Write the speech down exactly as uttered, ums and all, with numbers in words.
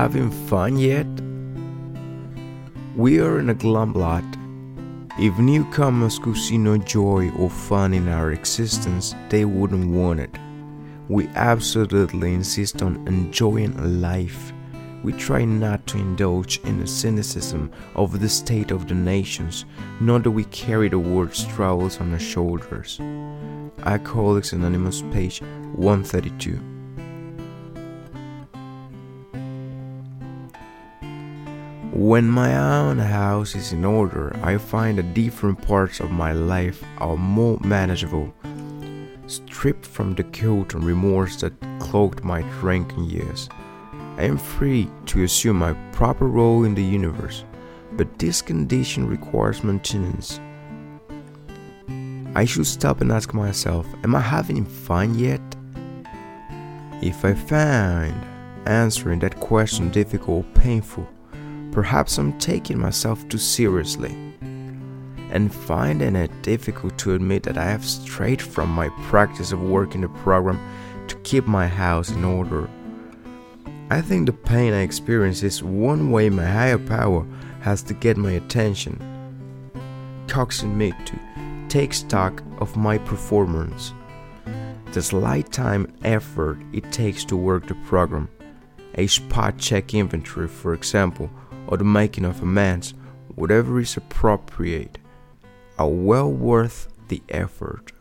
having fun yet? We are in a glum lot. If newcomers could see no joy or fun in our existence, they wouldn't want it. We absolutely insist on enjoying life. We try not to indulge in the cynicism of the state of the nations, nor do we carry the world's troubles on our shoulders. Alcoholics Anonymous, page one thirty-two. When my own house is in order, I find that different parts of my life are more manageable, stripped from the guilt and remorse that cloaked my drinking years. I am free to assume my proper role in the universe, but this condition requires maintenance. I should stop and ask myself, am I having fun yet? If I find answering that question difficult or painful, perhaps I'm taking myself too seriously, and finding it difficult to admit that I have strayed from my practice of working the program to keep my house in order. I think the pain I experience is one way my higher power has to get my attention, coaxing me to take stock of my performance, the slight time and effort it takes to work the program, a spot check inventory, for example, or the making of amends, whatever is appropriate, are well worth the effort.